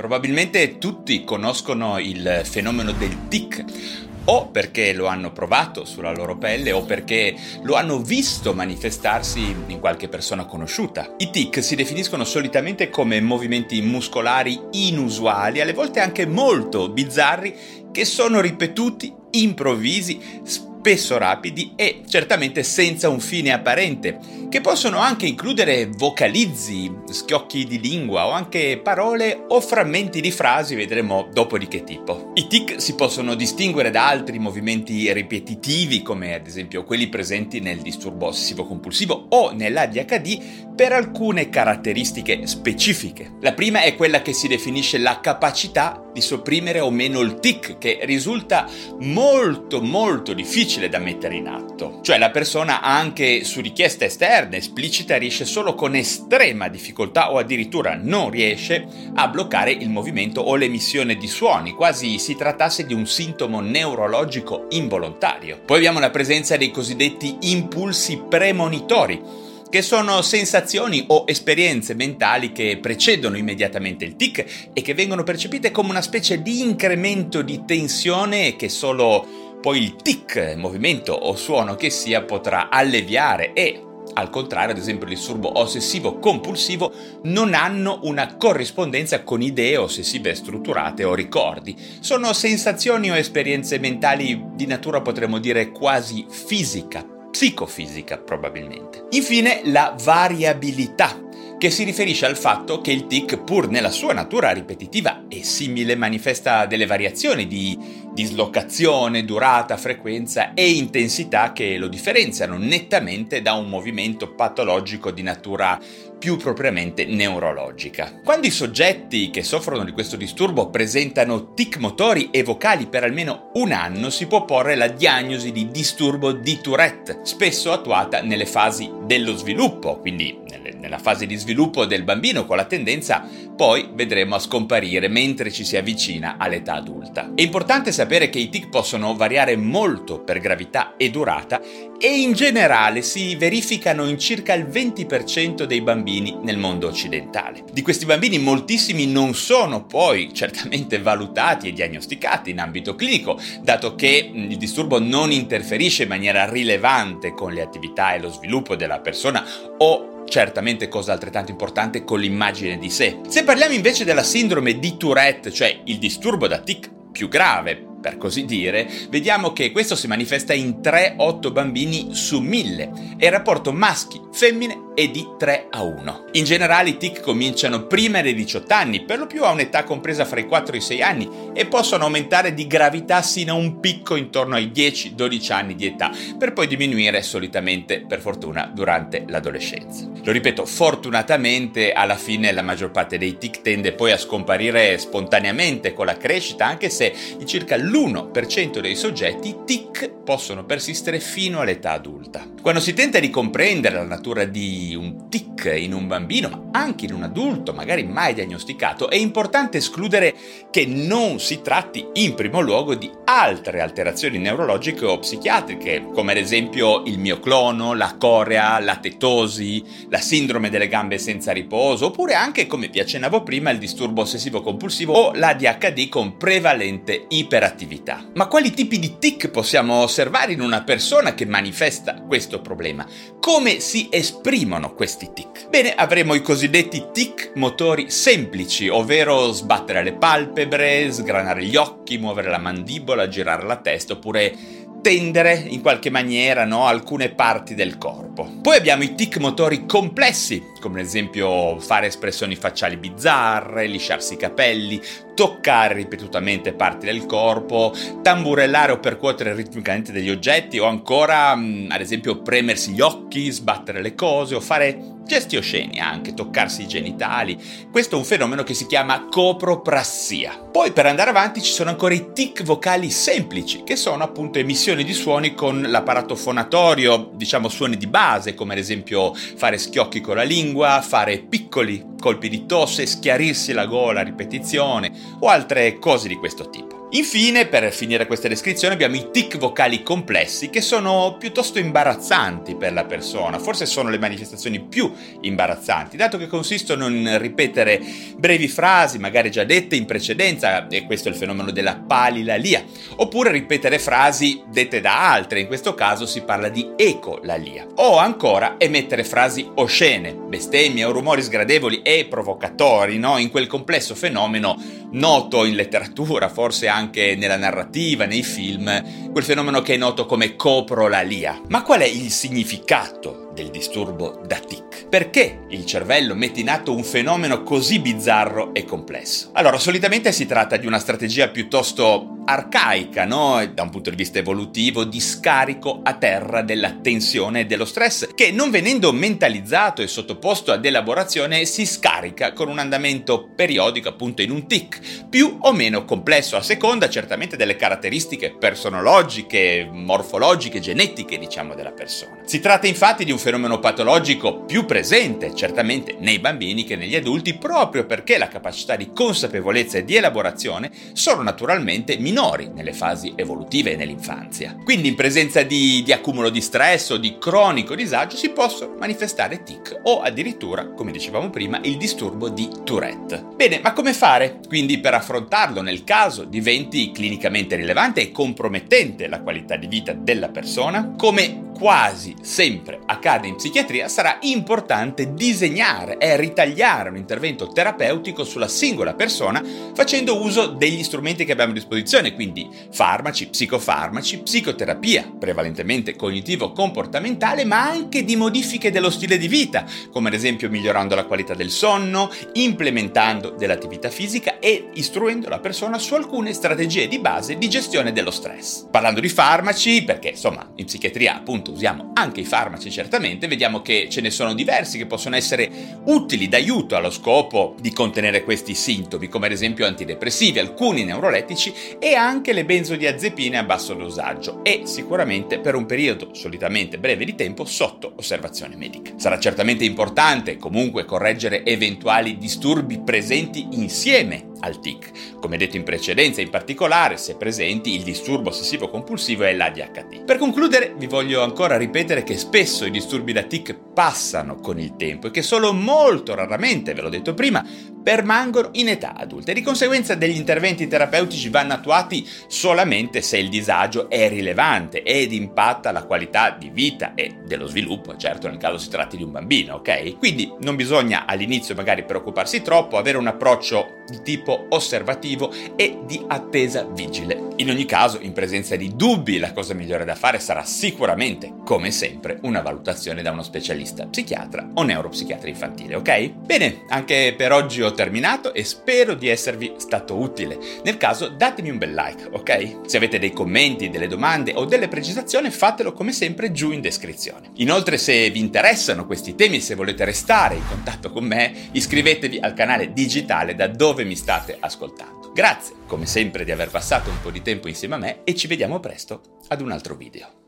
Probabilmente tutti conoscono il fenomeno del tic, o perché lo hanno provato sulla loro pelle o perché lo hanno visto manifestarsi in qualche persona conosciuta. I tic si definiscono solitamente come movimenti muscolari inusuali, alle volte anche molto bizzarri, che sono ripetuti, improvvisi, spesso rapidi e certamente senza un fine apparente, che possono anche includere vocalizzi, schiocchi di lingua o anche parole o frammenti di frasi, vedremo dopo di che tipo. I tic si possono distinguere da altri movimenti ripetitivi, come ad esempio quelli presenti nel disturbo ossessivo-compulsivo o nell'ADHD, per alcune caratteristiche specifiche. La prima è quella che si definisce la capacità di sopprimere o meno il tic, che risulta molto difficile da mettere in atto. Cioè la persona, anche su richiesta esterna esplicita, riesce solo con estrema difficoltà o addirittura non riesce a bloccare il movimento o l'emissione di suoni, quasi si trattasse di un sintomo neurologico involontario. Poi abbiamo la presenza dei cosiddetti impulsi premonitori, che sono sensazioni o esperienze mentali che precedono immediatamente il tic e che vengono percepite come una specie di incremento di tensione che solo poi il tic, movimento o suono che sia, potrà alleviare e, al contrario, ad esempio il disturbo ossessivo-compulsivo non hanno una corrispondenza con idee ossessive strutturate o ricordi. Sono sensazioni o esperienze mentali di natura, potremmo dire, quasi fisica, psicofisica probabilmente. Infine la variabilità, che si riferisce al fatto che il tic, pur nella sua natura ripetitiva e simile, manifesta delle variazioni di dislocazione, durata, frequenza e intensità che lo differenziano nettamente da un movimento patologico di natura più propriamente neurologica. Quando i soggetti che soffrono di questo disturbo presentano tic motori e vocali per almeno un anno, si può porre la diagnosi di disturbo di Tourette, spesso attuata nelle fasi dello sviluppo, quindi nella fase di sviluppo del bambino, con la tendenza poi, vedremo, a scomparire mentre ci si avvicina all'età adulta. È importante sapere che i tic possono variare molto per gravità e durata e in generale si verificano in circa il 20% dei bambini nel mondo occidentale. Di questi bambini moltissimi non sono poi certamente valutati e diagnosticati in ambito clinico, dato che il disturbo non interferisce in maniera rilevante con le attività e lo sviluppo della persona o, certamente cosa altrettanto importante, con l'immagine di sé. Se parliamo invece della sindrome di Tourette, cioè il disturbo da tic più grave, per così dire, vediamo che questo si manifesta in 3-8 bambini su 1000 e il rapporto maschi-femmine è di 3-1. In generale i tic cominciano prima dei 18 anni, per lo più a un'età compresa fra i 4 e i 6 anni, e possono aumentare di gravità sino a un picco intorno ai 10-12 anni di età, per poi diminuire solitamente, per fortuna, durante l'adolescenza. Lo ripeto, fortunatamente alla fine la maggior parte dei tic tende poi a scomparire spontaneamente con la crescita, anche se in circa l'1% dei soggetti i tic possono persistere fino all'età adulta. Quando si tenta di comprendere la natura di un tic in un bambino, ma anche in un adulto magari mai diagnosticato, è importante escludere che non si tratti in primo luogo di altre alterazioni neurologiche o psichiatriche, come ad esempio il mioclono, la corea, la tetosi, la sindrome delle gambe senza riposo, oppure anche, come vi accennavo prima, il disturbo ossessivo-compulsivo o l'ADHD con prevalente iperattività. Ma quali tipi di tic possiamo osservare in una persona che manifesta questo problema? Come si esprimono questi tic? Bene, avremo i cosiddetti tic motori semplici, ovvero sbattere le palpebre, sgranare gli occhi, muovere la mandibola, girare la testa, oppure tendere in qualche maniera, alcune parti del corpo. Poi abbiamo i tic motori complessi, come ad esempio fare espressioni facciali bizzarre, lisciarsi i capelli, toccare ripetutamente parti del corpo, tamburellare o percuotere ritmicamente degli oggetti, o ancora, ad esempio, premersi gli occhi, sbattere le cose o fare gesti osceni, anche toccarsi i genitali. Questo è un fenomeno che si chiama coprolalia. Poi, per andare avanti, ci sono ancora i tic vocali semplici, che sono appunto emissioni di suoni con l'apparato fonatorio, suoni di base, come ad esempio fare schiocchi con la lingua, fare piccoli colpi di tosse, schiarirsi la gola a ripetizione o altre cose di questo tipo. Infine, per finire questa descrizione, abbiamo i tic vocali complessi, che sono piuttosto imbarazzanti per la persona, forse sono le manifestazioni più imbarazzanti, dato che consistono in ripetere brevi frasi, magari già dette in precedenza, e questo è il fenomeno della palilalia, oppure ripetere frasi dette da altre, in questo caso si parla di ecolalia, o ancora emettere frasi oscene, bestemmie o rumori sgradevoli e provocatori, no? In quel complesso fenomeno noto in letteratura, forse anche nella narrativa, nei film, quel fenomeno che è noto come coprolalia. Ma qual è il significato del disturbo da tic? Perché il cervello mette in atto un fenomeno così bizzarro e complesso? Allora, solitamente si tratta di una strategia piuttosto arcaica, no? Da un punto di vista evolutivo, di scarico a terra della tensione e dello stress, che non venendo mentalizzato e sottoposto ad elaborazione si scarica con un andamento periodico, appunto in un tic, più o meno complesso, a seconda certamente delle caratteristiche personologiche, morfologiche, genetiche, diciamo, della persona. Si tratta infatti di un fenomeno patologico più presente certamente nei bambini che negli adulti, proprio perché la capacità di consapevolezza e di elaborazione sono naturalmente minori nelle fasi evolutive e nell'infanzia. Quindi in presenza di accumulo di stress o di cronico disagio si possono manifestare tic o addirittura, come dicevamo prima, il disturbo di Tourette. Bene, ma come fare quindi per affrontarlo nel caso diventi clinicamente rilevante e compromettente la qualità di vita della persona? Come quasi sempre accade in psichiatria, sarà importante disegnare e ritagliare un intervento terapeutico sulla singola persona facendo uso degli strumenti che abbiamo a disposizione, quindi farmaci, psicofarmaci, psicoterapia, prevalentemente cognitivo-comportamentale, ma anche di modifiche dello stile di vita, come ad esempio migliorando la qualità del sonno, implementando dell'attività fisica e istruendo la persona su alcune strategie di base di gestione dello stress. Parlando di farmaci, perché insomma in psichiatria appunto usiamo anche i farmaci certamente, vediamo che ce ne sono diversi che possono essere utili d'aiuto allo scopo di contenere questi sintomi, come ad esempio antidepressivi, alcuni neurolettici e anche le benzodiazepine a basso dosaggio e sicuramente per un periodo solitamente breve di tempo sotto osservazione medica. Sarà certamente importante comunque correggere eventuali disturbi presenti insieme al tic, come detto in precedenza, in particolare se presenti il disturbo ossessivo compulsivo e l'ADHD. Per concludere vi voglio ancora ripetere che spesso i disturbi da tic passano con il tempo e che solo molto raramente, ve l'ho detto prima, permangono in età adulta e di conseguenza degli interventi terapeutici vanno attuati solamente se il disagio è rilevante ed impatta la qualità di vita e dello sviluppo, certo nel caso si tratti di un bambino, ok? Quindi non bisogna all'inizio magari preoccuparsi troppo, avere un approccio di tipo osservativo e di attesa vigile. In ogni caso, in presenza di dubbi, la cosa migliore da fare sarà sicuramente, come sempre, una valutazione da uno specialista psichiatra o neuropsichiatra infantile, ok? Bene, anche per oggi ho terminato e spero di esservi stato utile. Nel caso datemi un bel like, ok? Se avete dei commenti, delle domande o delle precisazioni fatelo come sempre giù in descrizione. Inoltre se vi interessano questi temi e se volete restare in contatto con me iscrivetevi al canale digitale da dove mi state ascoltando. Grazie come sempre di aver passato un po' di tempo insieme a me e ci vediamo presto ad un altro video.